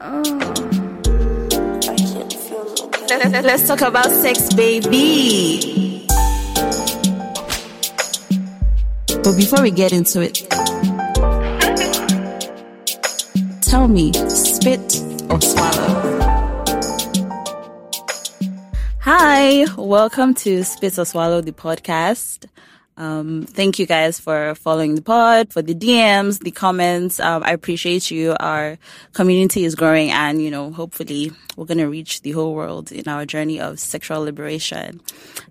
I can't feel no pain. Let's talk about sex, baby. But before we get into it, tell me, spit or swallow? Hi, welcome to Spit or Swallow, the podcast. Thank you guys for following the pod, for the DMs, the comments. I appreciate you. Our community is growing and, you know, hopefully we're going to reach the whole world in our journey of sexual liberation.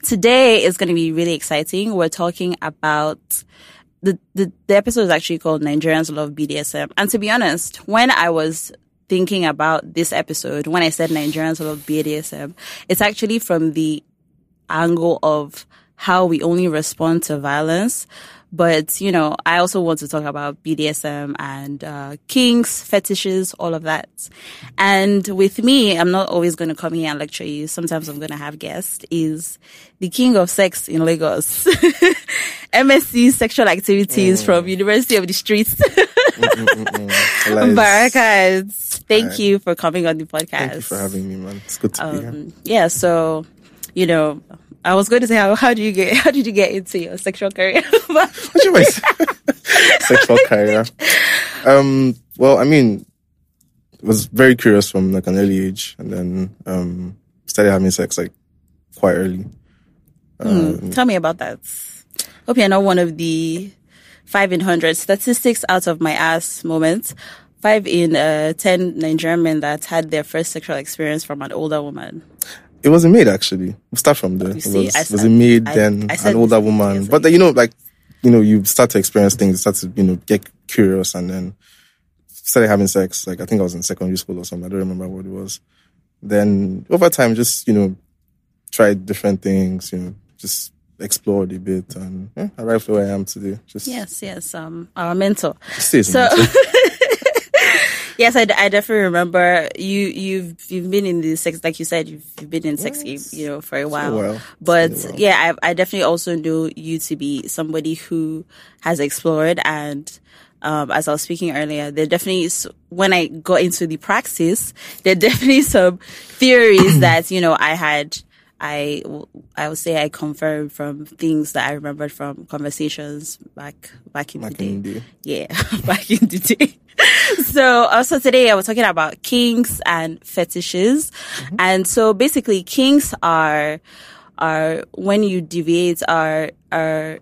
Today is going to be really exciting. We're talking about the episode is actually called Nigerians Love BDSM. And to be honest, when I was thinking about this episode, when I said Nigerians Love BDSM, it's actually from the angle of how we only respond to violence. But, you know, I also want to talk about BDSM and kinks, fetishes, all of that. And with me, I'm not always going to come here and lecture you. Sometimes I'm going to have guests, is the king of sex in Lagos. MSc Sexual Activities from University of the Streets. Barakat, thank you for coming on the podcast. Thank you for having me, man. It's good to be here. Yeah, so, you know, I was going to say, how did you get into your sexual career? What do you mean? Sexual career. Well, I mean, was very curious from like an early age, and then started having sex like quite early. Tell me about that. Hope you're not one of the 5 in 100 statistics out of my ass moments. 5 in 10 Nigerian men that had their first sexual experience from an older woman. It wasn't made, actually. We'll start from there. It was made, then an older woman. But, then, you start to experience things, you start to, get curious, and then started having sex. Like, I think I was in secondary school or something. I don't remember what it was. Then, over time, just, tried different things, just explored a bit. And arrived where I am today. Yes. Our mentor. Mentor. Yes, I definitely remember you've been in the sex, like you said, you've been in sex game, for a while. But yeah, I definitely also know you to be somebody who has explored, and as I was speaking earlier, there definitely, when I got into the practice, there definitely some theories that, I would say I confirmed from things that I remembered from conversations back in the day. Yeah, back in the day. So also today I was talking about kinks and fetishes. Mm-hmm. And so basically kinks are when you deviate from the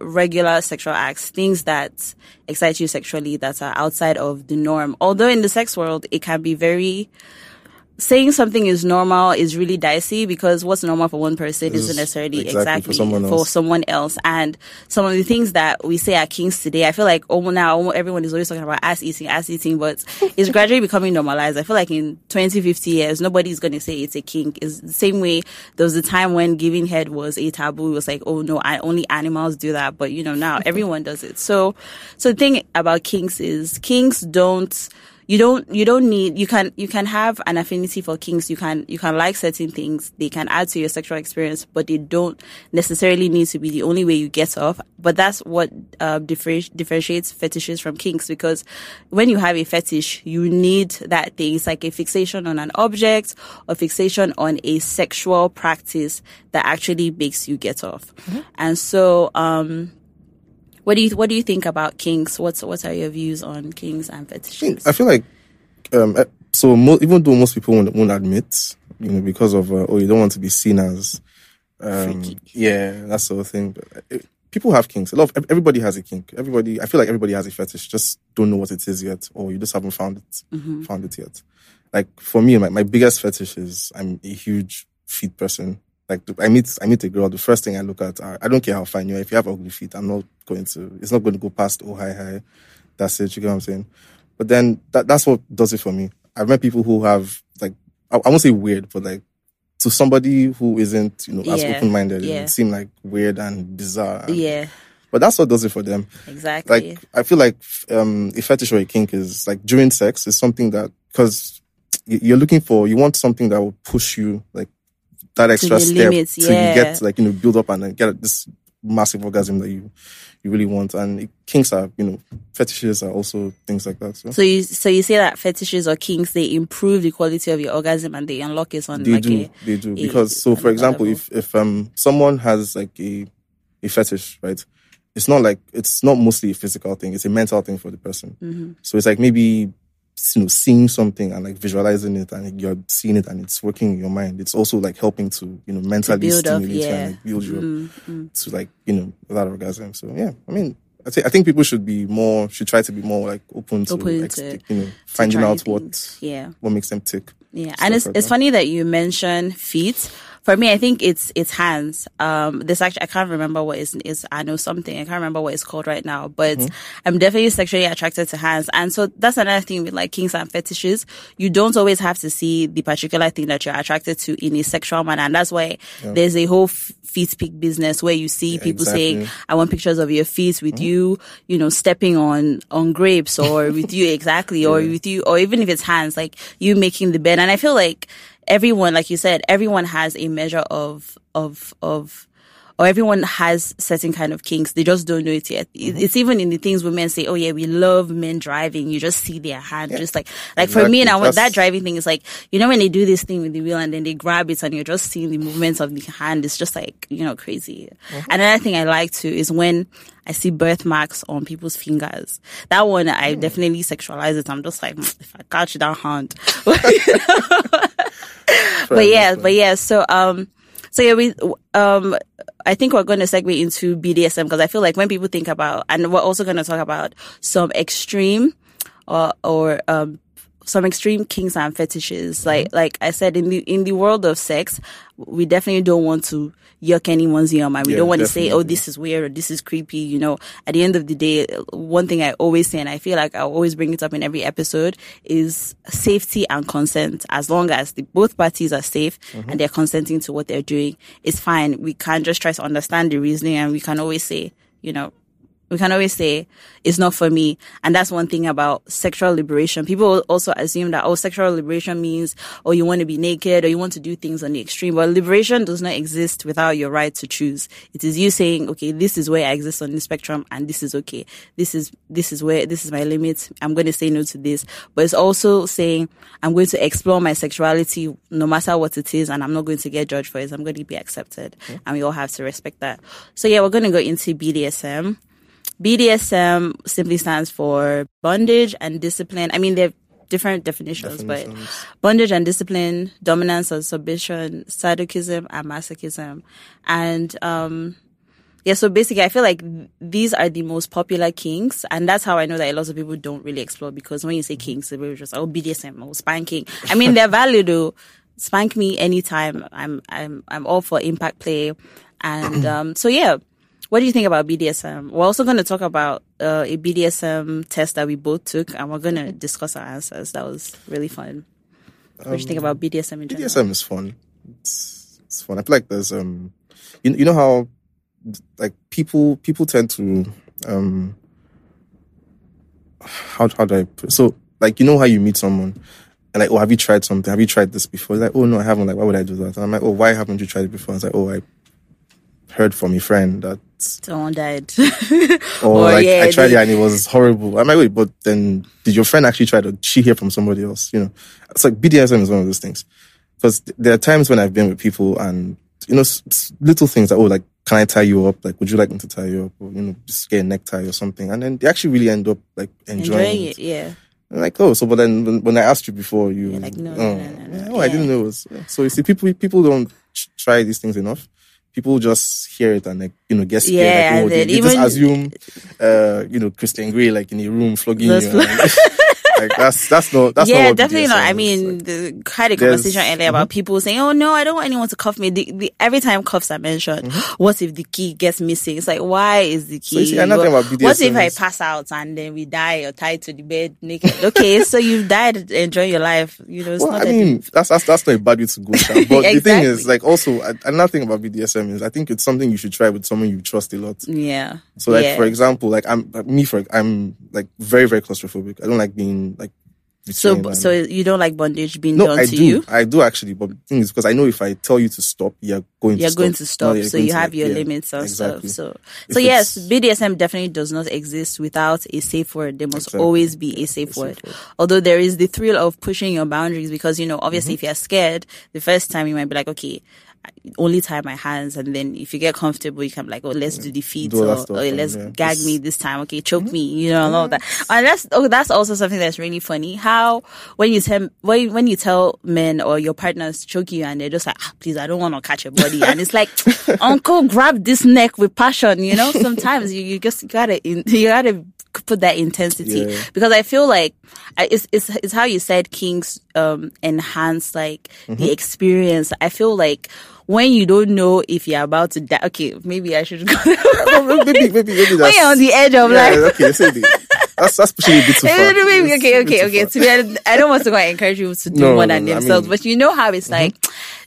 regular sexual acts, things that excite you sexually that are outside of the norm. Although in the sex world it can be very, saying something is normal is really dicey, because what's normal for one person isn't necessarily exactly for someone else. And some of the things that we say are kinks today, I feel like now everyone is always talking about ass eating, but it's gradually becoming normalized. I feel like in 20, 50 years, nobody's going to say it's a kink. It's the same way there was a time when giving head was a taboo. It was like, oh no, only animals do that. But now everyone does it. So the thing about kinks is kinks don't, you can have an affinity for kinks. You can like certain things. They can add to your sexual experience, but they don't necessarily need to be the only way you get off. But that's what differentiates fetishes from kinks, because when you have a fetish, you need that thing. It's like a fixation on an object or fixation on a sexual practice that actually makes you get off. Mm-hmm. And so, What do you think about kinks? What are your views on kinks and fetishes? I feel like even though most people won't admit, because of you don't want to be seen as freaky. Yeah, that sort of thing. But people have kinks. Everybody has a kink. I feel like everybody has a fetish. Just don't know what it is yet, or you just haven't found it. Mm-hmm. Found it yet. Like for me, my biggest fetish is I'm a huge feet person. Like I meet a girl, the first thing I look at are, I don't care how fine you are, if you have ugly feet, it's not going to go past hi. That's it, you get what I'm saying? But then that's what does it for me. I've met people who have like, I won't say weird, but like to somebody who isn't, as open minded, it would seem like weird and bizarre. But that's what does it for them. Exactly. Like I feel like a fetish or a kink is like during sex is something that, because you're looking for, you want something that will push you like that extra step, limits, so you get like build up and get this massive orgasm that you really want. And kinks are, fetishes are also things like that. So you say that fetishes or kinks, they improve the quality of your orgasm and they unlock it on They do. Because, so for example, if someone has like a fetish, right? It's not mostly a physical thing. It's a mental thing for the person. Mm-hmm. So it's like maybe, seeing something and like visualizing it, and you're seeing it and it's working in your mind. It's also like helping to, mentally stimulate you and like build you up to like, that orgasm. So yeah, I think people should try to be more like open to finding out what makes them tick. Yeah. And it's funny that you mention feet. For me, I think it's hands. This actually, I can't remember what is. I know something. I can't remember what it's called right now. But I'm definitely sexually attracted to hands, and so that's another thing with like kinks and fetishes. You don't always have to see the particular thing that you're attracted to in a sexual manner, and that's why there's a whole feet pic business where you see people saying, "I want pictures of your feet with you, stepping on grapes or with you or with you, or even if it's hands, like you making the bed." And I feel like. Everyone, like you said, everyone has a measure of, or everyone has certain kind of kinks. They just don't know it yet. It's even in the things women say, oh yeah, we love men driving. You just see their hand. Yeah. Just like exactly. For me now, that driving thing is like, when they do this thing with the wheel and then they grab it and you're just seeing the movements of the hand. It's just like, crazy. Mm-hmm. Another thing I like too is when I see birthmarks on people's fingers. That one, I definitely sexualize it. I'm just like, if I catch that hand. But yeah. So yeah, we I think we're going to segue into BDSM because I feel like when people think about, and we're also going to talk about some extreme or some extreme kinks and fetishes. Like I said, in the world of sex, we definitely don't want to yuck anyone's yum. And we don't want to say, oh, this is weird or this is creepy. At the end of the day, one thing I always say, and I feel like I always bring it up in every episode, is safety and consent. As long as both parties are safe and they're consenting to what they're doing, it's fine. We can just try to understand the reasoning and we can always say, we can always say, it's not for me. And that's one thing about sexual liberation. People also assume that, sexual liberation means, you want to be naked or you want to do things on the extreme. But liberation does not exist without your right to choose. It is you saying, okay, this is where I exist on the spectrum and this is okay. This is my limit. I'm going to say no to this. But it's also saying, I'm going to explore my sexuality no matter what it is and I'm not going to get judged for it. I'm going to be accepted. Okay. And we all have to respect that. So yeah, we're going to go into BDSM. BDSM simply stands for bondage and discipline. I mean, they have different definitions, but bondage and discipline, dominance and submission, sadism and masochism. And, so basically I feel like these are the most popular kinks. And that's how I know that a lot of people don't really explore because when you say kinks, they're just, BDSM, spanking. I mean, they're valid though. Spank me anytime. I'm all for impact play. And, so yeah. What do you think about BDSM? We're also going to talk about a BDSM test that we both took, and we're going to discuss our answers. That was really fun. What do you think about BDSM in general? BDSM is fun. It's fun. I feel like there's you know how like people tend to how do I put it? So like you know how you meet someone. Like, have you tried something? Have you tried this before? It's like, no, I haven't. Like, why would I do that? And I'm like, why haven't you tried it before? And it's like, I heard from your friend that someone died. I tried it and it was horrible. I'm like, wait, but then did your friend actually try to hear from somebody else? It's like BDSM is one of those things. Because there are times when I've been with people and, little things like, can I tie you up? Like, would you like me to tie you up? Or, just get a necktie or something. And then they actually really end up like enjoying it. Yeah. I'm like, but then when I asked you before, you... You're like, no. I didn't know. So you see, people don't try these things enough. People just hear it and get scared. Yeah, like, they just assume, Christian Grey in a room flogging you. That's not what definitely not. I mean, had a conversation earlier about people saying, I don't want anyone to cuff me. Every time cuffs are mentioned, what if the key gets missing? It's like, why is the key? So another thing about BDSM, what if I pass out and then we die or tied to the bed naked? Okay, so you've died. Enjoy your life. That's not a bad way to go. But exactly. The thing is, also another thing about BDSM is I think it's something you should try with someone you trust a lot. Yeah. So for example, I'm very, very claustrophobic. I don't like being So you don't like bondage being done to you? No, I do actually. But the thing is, because I know if I tell you to stop, you're going to stop. So you have your limits and stuff. So yes, BDSM definitely does not exist without a safe word. There must always be a safe word. Although there is the thrill of pushing your boundaries because, you know, obviously if you're scared, the first time you might be like, okay, only tie my hands, and then if you get comfortable you can be like, oh, let's do the feet, or let's gag me this time, okay, choke me, you know, and all that. And that's also something that's really funny, how when you tell men or your partners to choke you and they're just like, ah, please, I don't want to catch your body, and it's like, uncle, grab this neck with passion, you know. Sometimes you just gotta put that intensity, because I feel like it's how you said kings enhance like the experience. I feel like when you don't know if you're about to die, okay, maybe I should go. maybe when you're on the edge of life. Okay, so that's pushing a bit too far. Okay. To be honest, I don't want to go and encourage people to do more than themselves, but you know how it's like,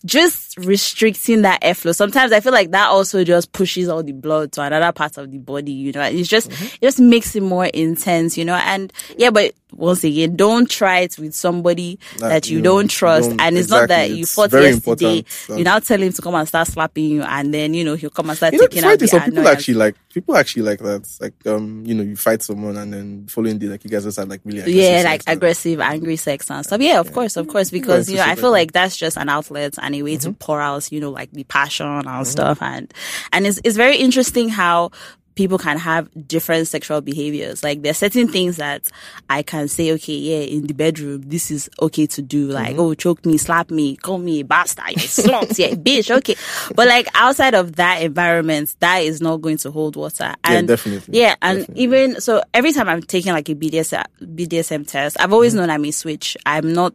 just restricting that airflow. Sometimes I feel like that also just pushes all the blood to another part of the body, you know. It's just, it just makes it more intense, you know. And yeah, but once again, don't try it with somebody that you don't trust. And it's not that you fought yesterday, you now tell him to come and start slapping you, and then, you know, he'll come and start taking out the annoyance. People actually like that. Like, you know, you fight someone and then following day, like, you guys just have like really aggressive sex, like aggressive, angry sex and stuff. Yeah, of course, because, you know, I feel like that's just an outlet and a way to pour out, you know, like the passion and stuff. And it's very interesting how people can have different sexual behaviors. Like, there are certain things that I can say, okay, yeah, in the bedroom, this is okay to do. Like, oh, choke me, slap me, call me a bastard, you slut, yeah, bitch, okay. But, like, outside of that environment, that is not going to hold water. And, yeah, definitely. Yeah, and definitely. Even, so every time I'm taking, like, a BDSM test, I've always known I'm a switch. I'm not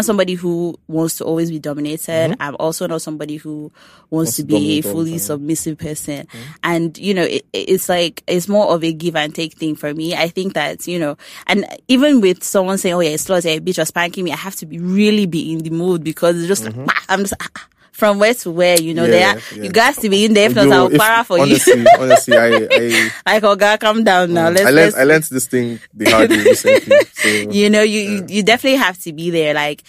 somebody who wants to always be dominated. I'm also not somebody who wants to be a fully submissive person. And, you know, it's like, it's more of a give and take thing for me. I think that, you know, and even with someone saying, oh yeah, it's a bitch was spanking me, I have to really be in the mood, because it's just like, I'm just from where to where, you know, you guys to be in there, if not, I'll para for you. Honestly, I like, oh God, calm down now. I learned this thing the hard way recently. So, you know, you definitely have to be there. Like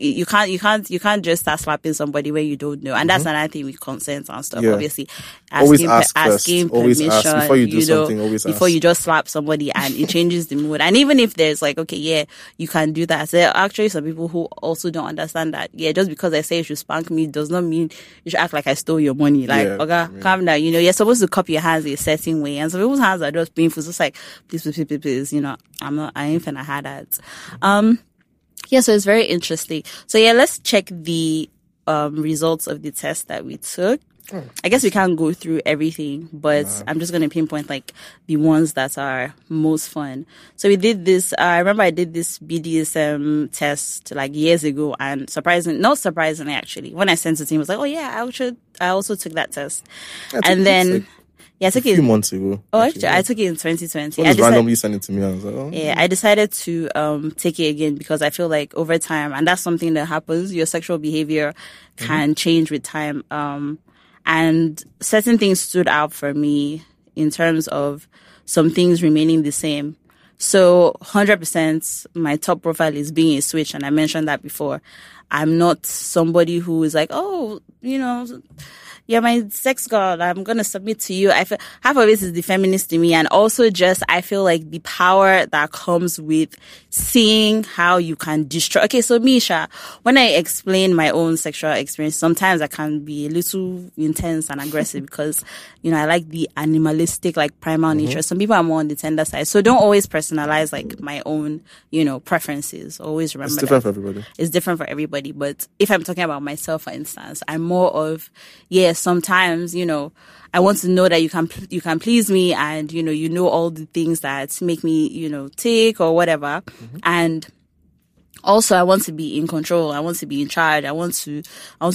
you can't just start slapping somebody when you don't know. And that's another thing with consent and stuff. Yeah. Obviously, asking permission, always ask before you do something. Always before you just slap somebody, and it changes the mood. And even if there's like, okay, yeah, you can do that. So there are actually some people who also don't understand that. Yeah, just because I say you should spank me does not mean you should act like I stole your money. Like, okay, calm down. You know, you're supposed to cup your hands in a certain way, and some people's hands are just painful. So it's like, please, you know, I ain't finna have that. Yeah, so it's very interesting. So yeah, let's check the results of the test that we took. I guess we can't go through everything, but I'm just going to pinpoint like the ones that are most fun. So we did this, I remember I did this BDSM test like years ago, and not surprisingly actually, when I sent it to him, I was like, oh yeah, I also took that test. And then... yeah, I took it a few months ago. Oh, actually, I took it in 2020. Someone just randomly sent it to me. I was like, oh. Yeah, I decided to take it again because I feel like over time, and that's something that happens, your sexual behavior can change with time. And certain things stood out for me in terms of some things remaining the same. So 100%, my top profile is being a switch, and I mentioned that before. I'm not somebody who is like, oh, you know, you're my sex god, I'm going to submit to you. I feel half of this is the feminist in me, and also just I feel like the power that comes with seeing how you can destroy. Okay, so Misha, when I explain my own sexual experience, sometimes I can be a little intense and aggressive because, you know, I like the animalistic, like primal nature. Some people are more on the tender side. So don't always personalize like my own, you know, preferences. Always remember it's different for everybody. It's different for everybody. But if I'm talking about myself, for instance, I'm more of, yeah, sometimes, you know, I want to know that you can please me, and, you know all the things that make me, you know, tick or whatever. And also, I want to be in control. I want to be in charge. I want to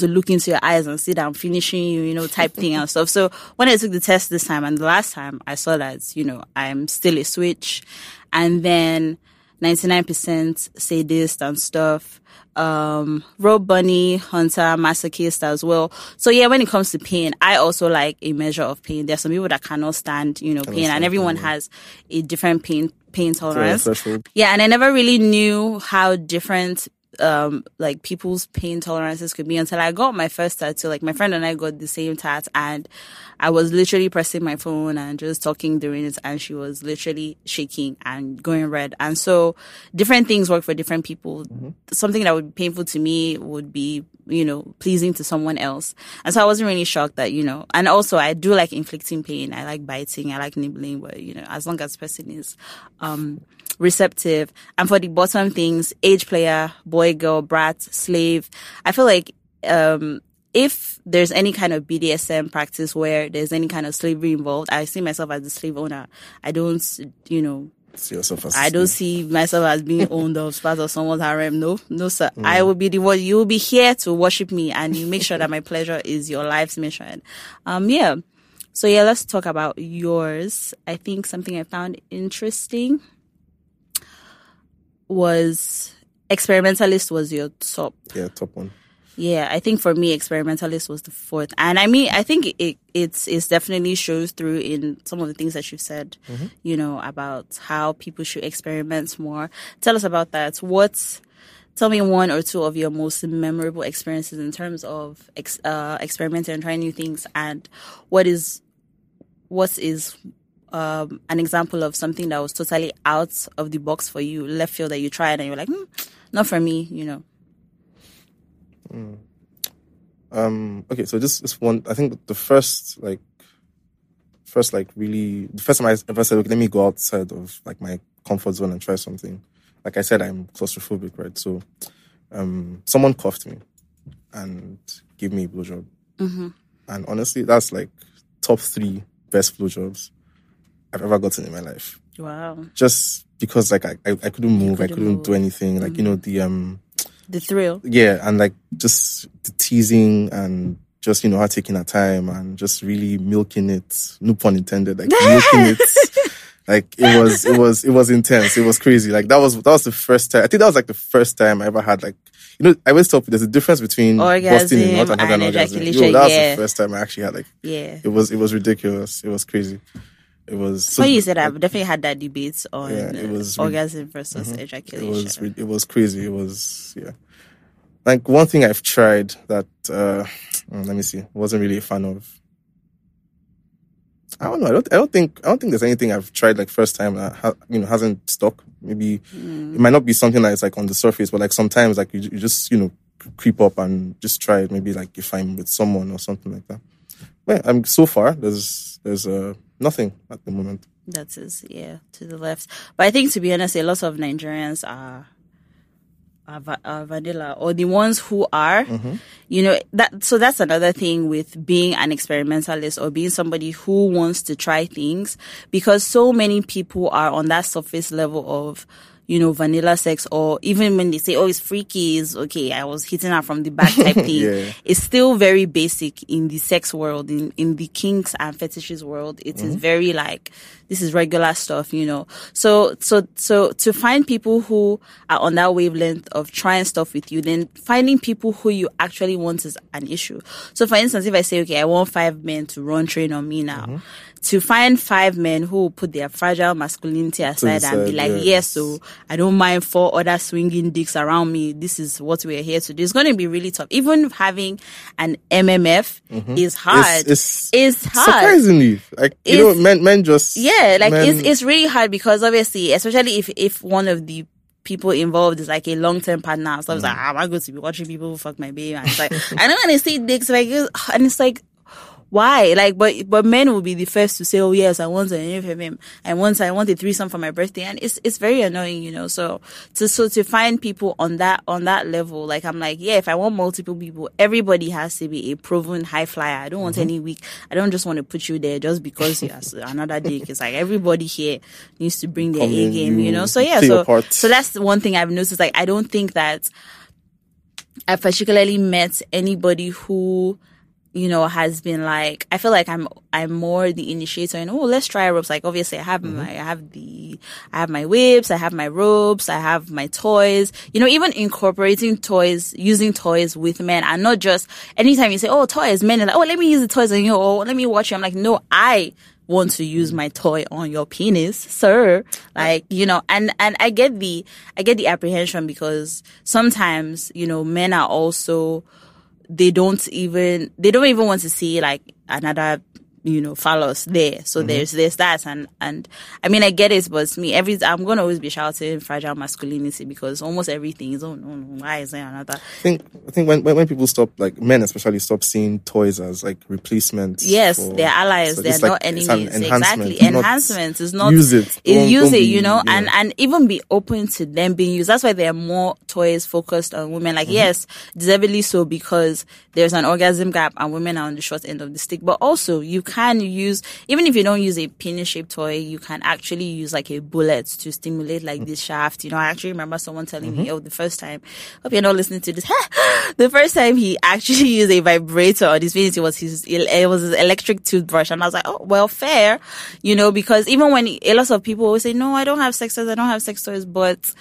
look into your eyes and see that I'm finishing you, you know, type thing and stuff. So when I took the test this time and the last time, I saw that, you know, I'm still a switch. And then 99% sadist and stuff. Rope bunny, hunter, masochist as well. So yeah, when it comes to pain, I also like a measure of pain. There are some people that cannot stand, pain, and everyone has a different pain tolerance. Yeah, and I never really knew how different people's pain tolerances could be until I got my first tattoo. Like, my friend and I got the same tat, and I was literally pressing my phone and just talking during it, and she was literally shaking and going red. And so different things work for different people. Mm-hmm. Something that would be painful to me would be, pleasing to someone else. And so I wasn't really shocked that, and also I do like inflicting pain. I like biting, I like nibbling, but as long as the person is receptive. And for the bottom things, age player, boy, girl, brat, slave, I feel like if there's any kind of BDSM practice where there's any kind of slavery involved, I see myself as a slave owner. I don't see myself as being owned or part of someone's harem. No sir. Mm. I will be the one. You will be here to worship me, and you make sure that my pleasure is your life's mission. So yeah, let's talk about yours. I think something I found interesting was experimentalist was your top. Yeah, top one. Yeah, I think for me, experimentalist was the fourth. And I mean, I think it definitely shows through in some of the things that you've said, mm-hmm. About how people should experiment more. Tell us about that. Tell me one or two of your most memorable experiences in terms of experimenting and trying new things. And what is an example of something that was totally out of the box for you, left field, that you tried and you were like, not for me, Mm. Okay, so this one, I think the first time I ever said, okay, let me go outside of my comfort zone and try something. Like I said, I'm claustrophobic, right? So someone cuffed me and gave me a blowjob. Mm-hmm. And honestly, that's top 3 best blowjobs I've ever gotten in my life. Wow. Just because I couldn't move, I couldn't do anything. Like, mm-hmm. The thrill. Yeah, and just the teasing and just, her taking her time and just really milking it. No pun intended. Milking it. It was intense. It was crazy. That was the first time. I think that was the first time I ever had I always tell people there's a difference between busting and not and having an orgasm. That was the first time I actually had It was ridiculous. It was crazy. It was. So you said I've definitely had that debate on orgasm versus mm-hmm. ejaculation. It was crazy. It was one thing I've tried that wasn't really a fan of. I don't know. I don't think there's anything I've tried first time that hasn't stuck. Maybe it might not be something that's on the surface, but sometimes you just creep up and just try it. Maybe if I'm with someone or something like that. Well, so far there's nothing at the moment. That is, to the left. But I think, to be honest, a lot of Nigerians are vanilla, or the ones who are, mm-hmm. That. So that's another thing with being an experimentalist or being somebody who wants to try things, because so many people are on that surface level of, vanilla sex, or even when they say, oh, it's freaky, it's okay, I was hitting her from the back type thing. It's still very basic in the sex world, in the kinks and fetishes world. It mm-hmm. is very this is regular stuff, So to find people who are on that wavelength of trying stuff with you, then finding people who you actually want is an issue. So for instance, if I say, okay, I want 5 men to run train on me now, mm-hmm. to find 5 men who put their fragile masculinity aside and be so I don't mind 4 other swinging dicks around me, this is what we're here to do, it's going to be really tough. Even having an MMF mm-hmm. is hard. It's hard. Surprisingly. Men just... Yeah, men... it's really hard, because obviously, especially if one of the people involved is a long-term partner, so I was am I going to be watching people fuck my baby? And it's I don't want to see dicks, and it's why? But men will be the first to say, oh yes, I want an MMF, and once I want a threesome for my birthday, and it's very annoying, So to find people on that level, if I want multiple people, everybody has to be a proven high flyer. I don't want mm-hmm. any weak. I don't just want to put you there just because you have another dick. It's everybody here needs to bring their A game, So yeah, so that's the one thing I've noticed. I don't think that I particularly met anybody who you know, has been like, I feel like I'm more the initiator and, oh, let's try ropes. Like, obviously I have my whips, I have my ropes, I have my toys, you know, even incorporating toys, using toys with men, and not just anytime you say, oh, toys, men are like, oh, let me use the toys on you, oh, let me watch you. I'm like, no, I want to use my toy on your penis, sir. Like, you know, and I get the apprehension because sometimes, you know, men are also, they don't even want to see like another, you know, phallus there. So there's that, and I mean, I get it, but it's me. I'm gonna always be shouting fragile masculinity because almost everything is, oh no, why is there another? I think when people stop, like men especially, stop seeing toys as like replacements. Yes, they're allies. So they're not like enemies. Exactly, enhancements. It's not use it. Don't, you know. And even be open to them being used. That's why there are more toys focused on women. Like yes, deservedly so, because there's an orgasm gap and women are on the short end of the stick. But also you can use, even if you don't use a penis-shaped toy, you can actually use like a bullet to stimulate like this shaft. You know, I actually remember someone telling me, oh, the first time, hope you're not listening to this, the first time he actually used a vibrator on his penis, it was his electric toothbrush. And I was like, oh, well, fair, you know, because even when a lot of people always say, no, I don't have sex toys, but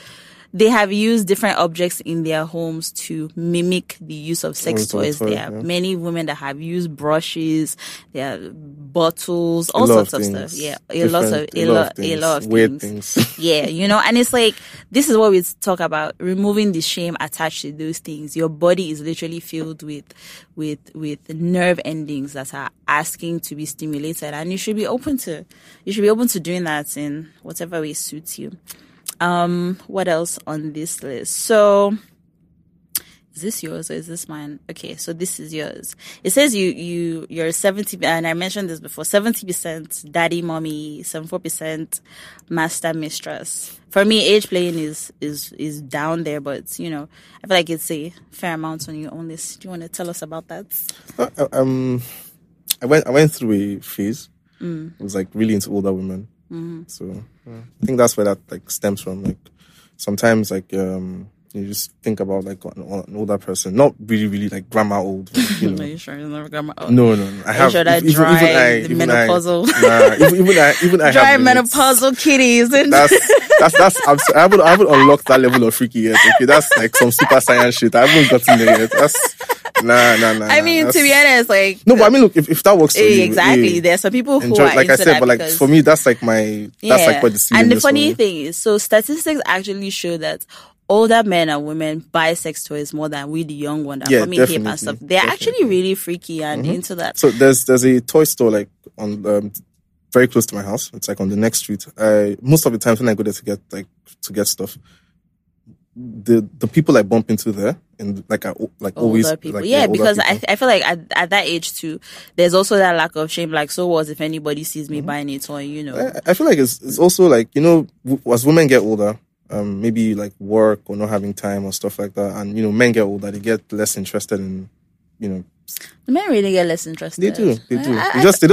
they have used different objects in their homes to mimic the use of sex toys. There are many women that have used brushes, there are bottles, all sorts of stuff. Yeah, a lot of weird things. Yeah, you know, and it's like, this is what we talk about, removing the shame attached to those things. Your body is literally filled with nerve endings that are asking to be stimulated, and you should be open to doing that in whatever way suits you. What else on this list? So, is this yours or is this mine? Okay, so this is yours. It says you're 70%, and I mentioned this before, 70% daddy, mommy, 74% master, mistress. For me, age playing is down there, but you know, I feel like it's a fair amount on your own list. Do you want to tell us about that? I went through a phase. I was like really into older women. So I think that's where that like stems from. Like sometimes, like you just think about like an older person, not really like grandma old. But, you know. Are you sure you're not grandma old? No. I have. Sure that menopausal. Even I dry menopausal kitties. And that's I would unlock that level of freaky yet. Okay, that's like some super science shit. I haven't gotten there yet. Nah. I mean, to be honest, like... No, but I mean, look, if that works for you... Exactly. There's some people who enjoy, are like into I said, that but like, because, for me, that's like my... Yeah. That's like what the scene is. And the funny thing is, so statistics actually show that older men and women buy sex toys more than we, the young ones. Yeah, definitely. And stuff. They're actually really freaky and into that. So there's a toy store, like, on... very close to my house. It's like on the next street. Most of the times when I go there to get stuff... The people I bump into there and like always people. Like, yeah, because people. I feel like at that age too, there's also that lack of shame. Like, so what if anybody sees me buying a toy? You know, I feel like it's also like, you know, as women get older, maybe like work or not having time or stuff like that, and you know, men get older, they get less interested in, you know. The men really get less interested. They do. They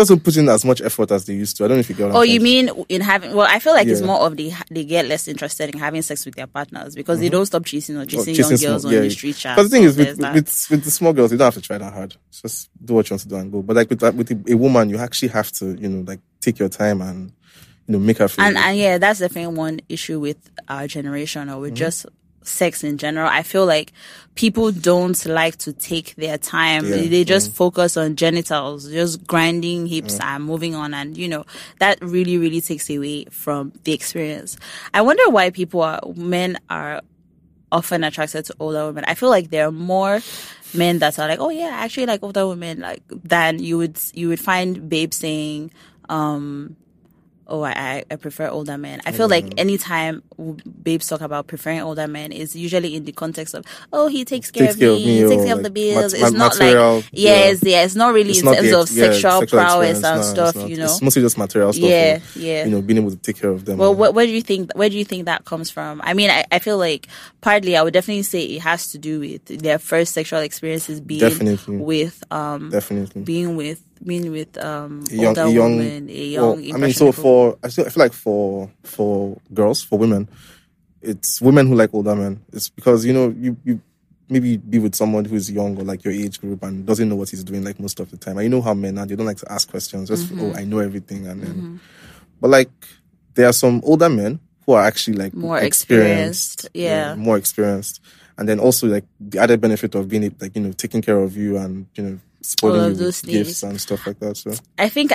don't put in as much effort as they used to. I don't know if you get. Oh, you mean in having? Well, I feel like it's more of they get less interested in having sex with their partners because they don't stop chasing young girls on the street. But the thing is, with the small girls, you don't have to try that hard. It's just do what you want to do and go. But like with a woman, you actually have to, you know, like take your time and, you know, make her feel. And yeah, that's definitely one issue with our generation, or with just sex in general. I feel like people don't like to take their time. They just focus on genitals, just grinding hips and moving on, and you know, that really, really takes away from the experience. I wonder why men are often attracted to older women. I feel like there are more men that are like, oh yeah, I actually like older women, like, than you would find babes saying, oh, I prefer older men. I feel like anytime babes talk about preferring older men, it's usually in the context of, oh, he takes care of me, he takes care of the bills. It's not material, like, it's not really in terms of sexual prowess and stuff, you know. It's mostly just material stuff. Yeah. You know, being able to take care of them. Well, where do you think that comes from? I mean, I feel like partly, I would definitely say it has to do with their first sexual experiences being with a young woman. I mean, so I feel like for women, it's women who like older men. It's because, you know, you maybe be with someone who's young or like your age group and doesn't know what he's doing like most of the time. I know how men are, they don't like to ask questions. Just, oh, I know everything. And then, but like, there are some older men who are actually like more experienced. Yeah. More experienced. And then also like the added benefit of being like, you know, taking care of you and, you know, spoiling you with gifts and stuff like that. So I think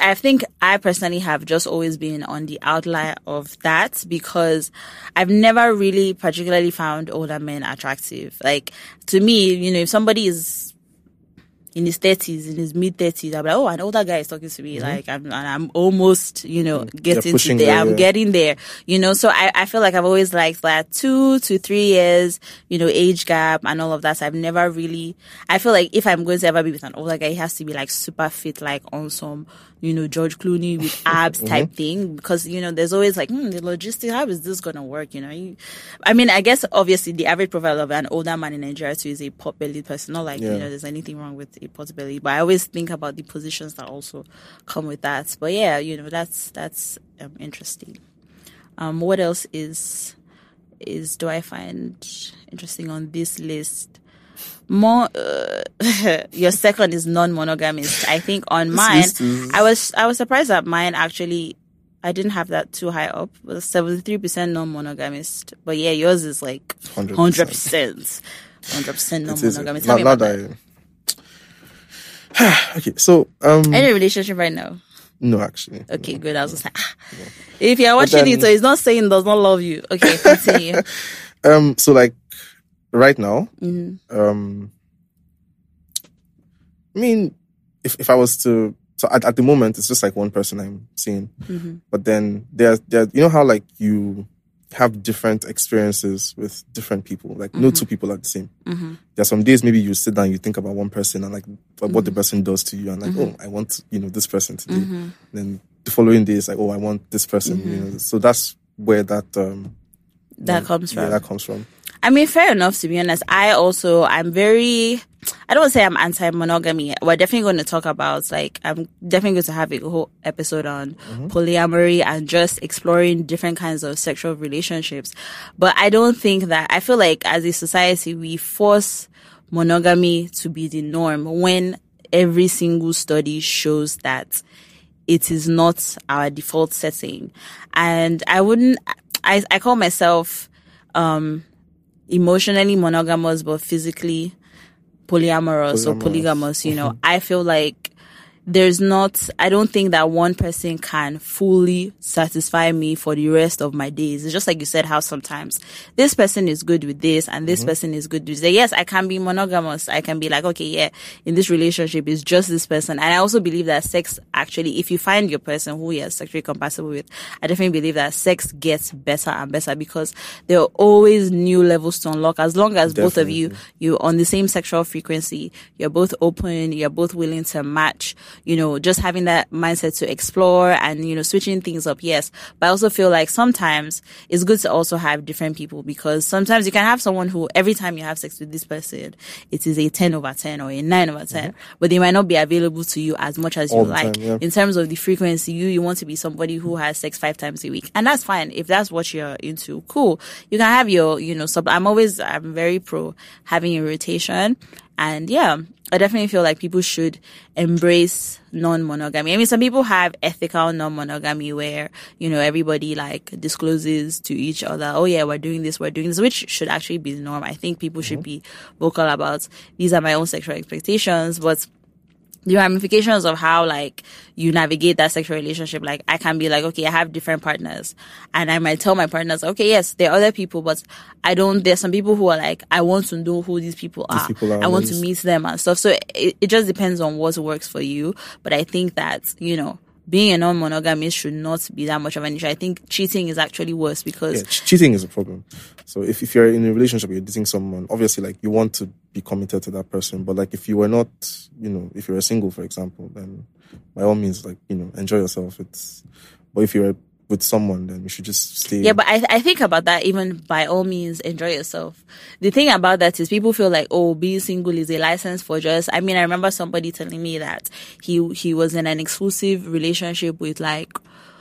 I personally have just always been on the outlier of that because I've never really particularly found older men attractive. Like to me, you know, if somebody is in his 30s, in his mid-30s, I'm like, oh, an older guy is talking to me. Like, I'm almost, you know, getting to there. I'm getting there, you know. So I feel like I've always liked that 2 to 3 years, you know, age gap and all of that. So I've never really... I feel like if I'm going to ever be with an older guy, he has to be, like, super fit, like, on some, you know, George Clooney with abs type thing. Because, you know, there's always like, the logistics, how is this going to work, you know? I mean, I guess, obviously, the average profile of an older man in Nigeria too is a pot-bellied person. Not like, you know, there's anything wrong with possibility, but I always think about the positions that also come with that. But yeah, you know, that's interesting. What else is do I find interesting on this list? More your second is non-monogamist. I think on mine, I was surprised that mine actually I didn't have that too high up. It was 73% non-monogamist, but yeah, yours is like 100% non-monogamist. Tell me about that. Okay, so any relationship right now? No, actually. Okay, no, good. I was just like, if you're watching then, it, so it's not saying does not love you. Okay, continue. So like right now, I mean, if I was to, so at the moment it's just like one person I'm seeing, but then there, you know how like you have different experiences with different people. Like, no two people are the same. There are some days maybe you sit down, you think about one person and, like, what the person does to you. And, like, oh, I want, you know, this person today. Then the following day is like, oh, I want this person. You know, so that's where that... comes from. Yeah, that comes from. I mean, fair enough, to be honest. I'm very... I don't say I'm anti-monogamy. We're definitely going to talk about, like, I'm definitely going to have a whole episode on polyamory and just exploring different kinds of sexual relationships. But I don't think that, I feel like as a society, we force monogamy to be the norm when every single study shows that it is not our default setting. And I call myself emotionally monogamous, but physically polyamorous, you know. I feel like I don't think that one person can fully satisfy me for the rest of my days. It's just like you said, how sometimes this person is good with this and this person is good with this. Yes, I can be monogamous. I can be like, okay, yeah, in this relationship, it's just this person. And I also believe that sex actually, if you find your person who you're sexually compatible with, I definitely believe that sex gets better and better because there are always new levels to unlock. As long as both of you're on the same sexual frequency, you're both open, you're both willing to match, you know, just having that mindset to explore and, you know, switching things up. Yes. But I also feel like sometimes it's good to also have different people because sometimes you can have someone who every time you have sex with this person, it is a 10 over 10 or a 9 over 10, but they might not be available to you as much as you like. In terms of the frequency, you want to be somebody who has sex 5 times a week. And that's fine. If that's what you're into, cool. You can have your, you know, I'm very pro having a rotation. And yeah, I definitely feel like people should embrace non-monogamy. I mean, some people have ethical non-monogamy where, you know, everybody like discloses to each other, oh yeah, we're doing this, which should actually be the norm. I think people should be vocal about, these are my own sexual expectations, but the ramifications of how, like, you navigate that sexual relationship. Like, I can be like, okay, I have different partners. And I might tell my partners, okay, yes, there are other people, but there's some people who are like, I want to know who these people are. I want to meet them and stuff. So it just depends on what works for you. But I think that, you know, being a non-monogamist should not be that much of an issue. I think cheating is actually worse because... Yeah, cheating is a problem. So if you're in a relationship, you're dating someone, obviously, like, you want to be committed to that person. But, like, if you were not, you know, if you were single, for example, then by all means, like, you know, enjoy yourself. But if you're with someone, then you should just stay. Yeah, but I think about that even by all means, enjoy yourself. The thing about that is people feel like, oh, being single is a license for just... I mean, I remember somebody telling me that he was in an exclusive relationship with, like,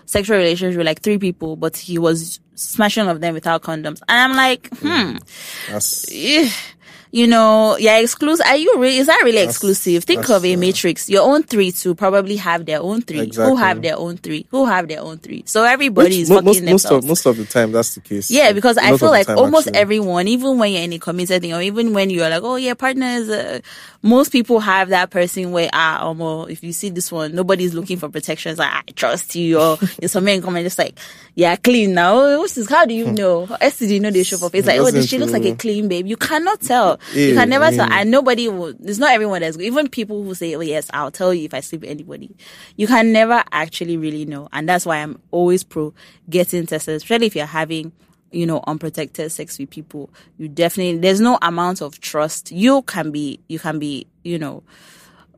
sexual relationship with, like, 3 people, but he was smashing of them without condoms. And I'm like, you know, you're exclusive. Are you really? Is that really exclusive? Think of a matrix. Your own three to probably have their own three. Exactly. Who have their own three? Who have their own three? So everybody is fucking themselves. Most of the time, that's the case. Yeah, because I feel like almost everyone, even when you're in a committed thing, or even when you're like, oh yeah, partners. Most people have that person where if you see this one, nobody's looking for protection. It's like, I trust you, or it's something in common. Just like, yeah, clean now. What's this? How do you know? STD, you know they show for face. Like, she looks like a clean babe. You cannot tell. You can never tell. And nobody will. It's not everyone that's good. Even people who say, oh yes, I'll tell you if I sleep with anybody. You can never actually really know. And that's why I'm always pro getting tested, especially if you're having, you know, unprotected sex with people. You definitely, there's no amount of trust. You can be, you know,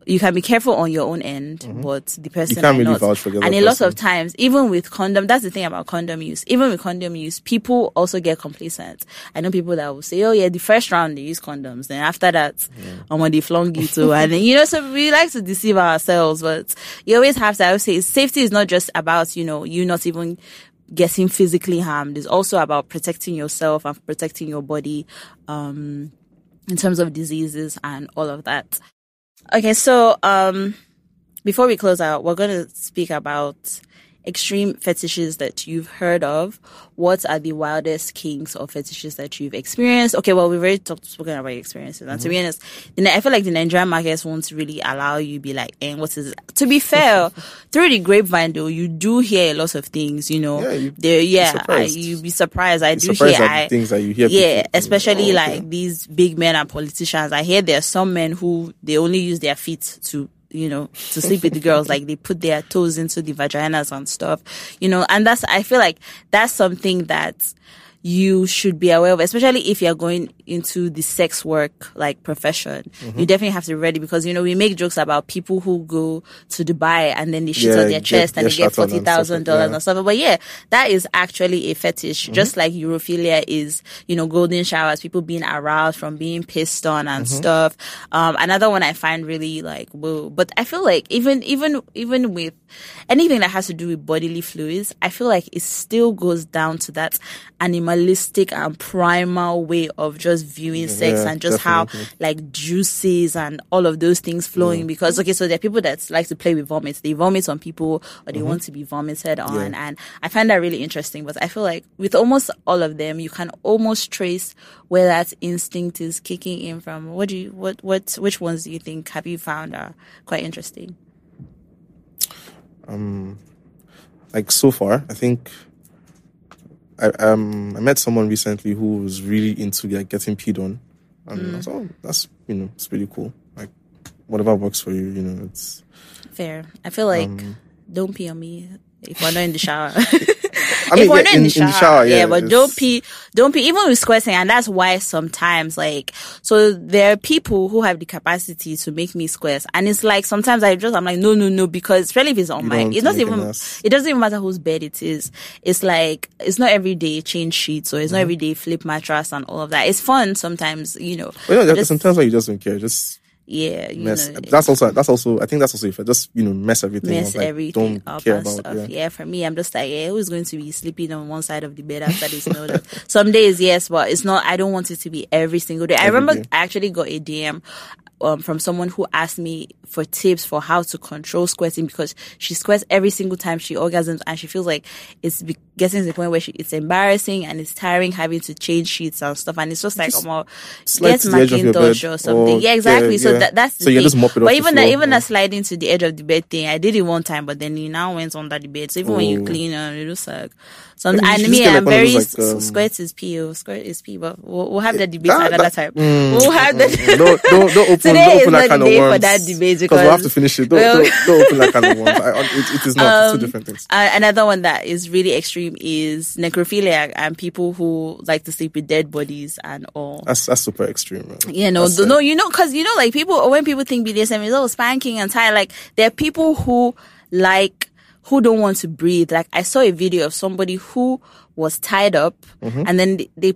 you can be careful on your own end, but the person you can't really vouch for the other person. And a lot of times, even with condom, that's the thing about condom use. Even with condom use, people also get complacent. I know people that will say, oh yeah, the first round they use condoms. Then after that, I'm on the flung you too. And then, you know, so we like to deceive ourselves, but you always have to, I would say, safety is not just about, you know, you not even getting physically harmed. It's also about protecting yourself and protecting your body, in terms of diseases and all of that. Okay, so before we close out, we're going to speak about extreme fetishes that you've heard of. What are the wildest kinks or fetishes that you've experienced? Okay, well, we've already spoken about experiences. And to be honest, I feel like the Nigerian markets won't really allow you to be like, and what is it? To be fair, through the grapevine, though, you do hear a lot of things, you know. You'd be surprised. Things that you hear. Yeah, especially like these big men and politicians. I hear there are some men who they only use their feet to sleep with the girls, like they put their toes into the vaginas and stuff, you know, and I feel like that's something that you should be aware of, especially if you're going into the sex work, like, profession. You definitely have to be ready because, you know, we make jokes about people who go to Dubai and then they shit on their chest and they get $40,000 and stuff. But yeah, that is actually a fetish. Just like urophilia is, you know, golden showers, people being aroused from being pissed on and stuff. Another one I find really, like, whoa. But I feel like even with anything that has to do with bodily fluids, I feel like it still goes down to that animalistic and primal way of just viewing sex and just how, like, juices and all of those things flowing. Because, okay, so there are people that like to play with vomit. They vomit on people or they want to be vomited on. And I find that really interesting. But I feel like with almost all of them, you can almost trace where that instinct is kicking in from. Which ones do you think have you found are quite interesting? Like, so far, I think I met someone recently who was really into, like, getting peed on, and I was, that's, you know, it's really cool. Like, whatever works for you, you know, it's fair. I feel like don't pee on me if we're not in the shower. I mean, in the shower, but don't pee, even with squirting, and that's why sometimes, like, so there are people who have the capacity to make me squirt, and it's like, sometimes I'm like, no, because especially if it's on mine, it doesn't even matter whose bed it is. It's like, it's not every day change sheets, or it's not every day flip mattress and all of that. It's fun sometimes, you know. Well, sometimes you just don't care, just... Yeah, you mess. Know, that's also. I think that's also if I just, you know, mess everything up and stuff. Yeah, for me, I'm just like, who's going to be sleeping on one side of the bed after they smell that? Some days, yes, but it's not. I don't want it to be every single day. I remember I actually got a DM from someone who asked me for tips for how to control squirting, because she squirts every single time she orgasms, and she feels like it's getting to the point where it's embarrassing and it's tiring having to change sheets and stuff, and it's just like, get Macintosh or something. Or, yeah, exactly. Yeah. So that's the thing. You just mop it up. But even that sliding to the edge of the bed thing, I did it one time, but then you now went under the bed. So even when you clean, it looks like. So, and me, I'm very squirt is pee. Squirt is pee. But we'll have that debate another time. We'll have that. Don't open that kind of worms. Today is not the day for that debate, because we'll have to finish it. Don't open that kind of worms. It is not. It's two different things. Another one that is really extreme is necrophilia, and people who like to sleep with dead bodies and all. That's super extreme, man. Yeah, no, you know, because, you know, like, people, when people think BDSM is all spanking and tie, like, there are people who don't want to breathe. Like, I saw a video of somebody who was tied up, and then they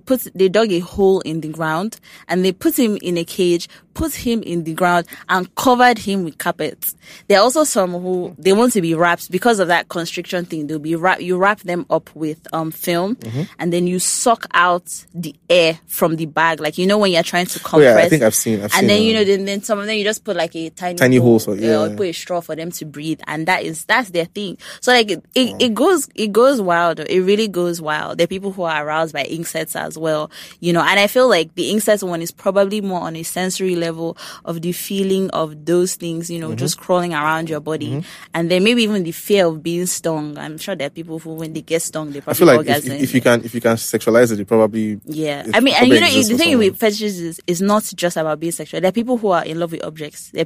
dug a hole in the ground and they put him in a cage put him in the ground and covered him with carpets. There are also some who, they want to be wrapped because of that constriction thing. They'll be wrapped, you wrap them up with film, and then you suck out the air from the bag. Like, you know, when you're trying to compress. Oh, yeah, I think I've seen. I've seen, you know, then some of them, you just put like a tiny hole, so, yeah, put a straw for them to breathe, and that's their thing. So like it goes wild. It really goes wild. There are people who are aroused by insects as well, you know, and I feel like the insect one is probably more on a sensory level of the feeling of those things, you know, just crawling around your body, and then maybe even the fear of being stung. I'm sure there are people who, when they get stung, they probably, I feel like, if you can sexualize it, you probably, yeah. I mean, and you know, the thing with fetishes is not just about being sexual. There are people who are in love with objects. There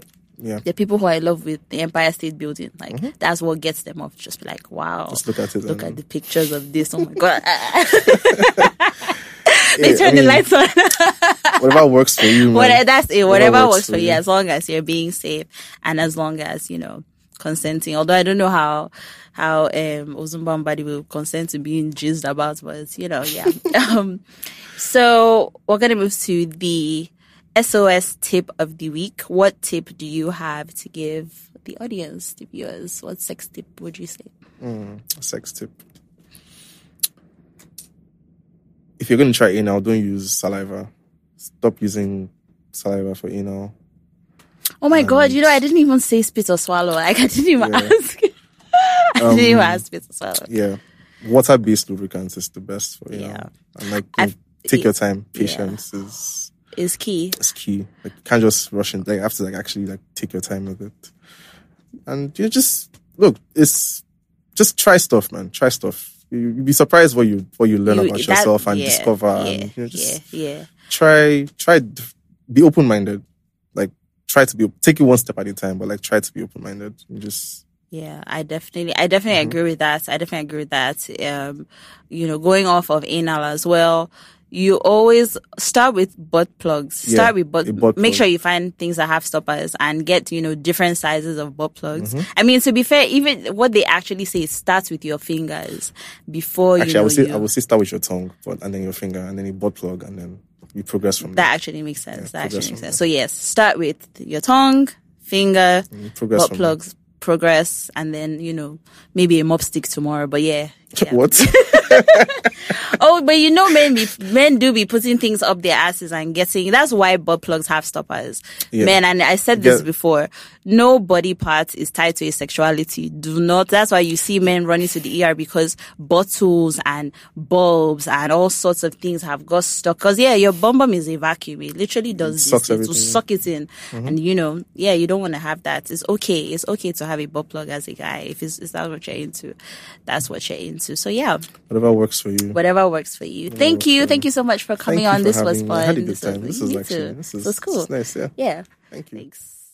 are people who are in love with the Empire State Building. Like, that's what gets them off. Just be like, wow. Just look at it. Look at the pictures of this. Oh my God. They turn the lights on. Whatever works for you, man. That's it. Whatever works for you, as long as you're being safe and as long as, you know, consenting. Although I don't know how Ozumban Body will consent to being jizzed about, but, you know, yeah. So we're going to move to the SOS tip of the week. What tip do you have to give the audience, the viewers? What sex tip would you say? Sex tip. If you're going to try anal, don't use saliva. Stop using saliva for anal. Oh my God, you know, I didn't even say spit or swallow. Like, I didn't even ask. I didn't even ask spit or swallow. Yeah. Water-based lubricants is the best for anal. Yeah. And like, take your time. Patience is key. It's key. Like, you can't just rush in. Like, you have to actually take your time with it. And you just look. It's just try stuff, man. Try stuff. You'd be surprised what you learn about yourself and discover. And, you know, just try. Be open minded. Like, try to be. Take it one step at a time, but try to be open minded. Just. Yeah, I definitely agree with that. You know, going off of anal as well. You always start with butt plugs. Start with butt. Make sure you find things that have stoppers and get, you know, different sizes of butt plugs. I mean, to be fair, even what they actually say is start with your fingers before. Actually, I would say start with your tongue, and then your finger, and then a butt plug, and then you progress from there. That actually makes sense. Yeah, that actually makes sense. So yes, start with your tongue, finger, butt plugs, progress, and then, you know, maybe a mop stick tomorrow. But yeah. What? Oh, but you know, men do be putting things up their asses and getting. That's why butt plugs have stoppers. Yeah. Men, and I said this before, no body part is tied to a sexuality. Do not. That's why you see men running to the ER because bottles and bulbs and all sorts of things have got stuck. Because your bum is a vacuum. It literally does this to suck it in, and you know, you don't want to have that. It's okay. It's okay to have a butt plug as a guy if that's what you're into. That's what you're into. So yeah. Whatever works for you. Thank you. Thank you so much for coming on. This was fun. I had a good time. This was cool. It's nice, yeah. Yeah. Thank you. Thanks.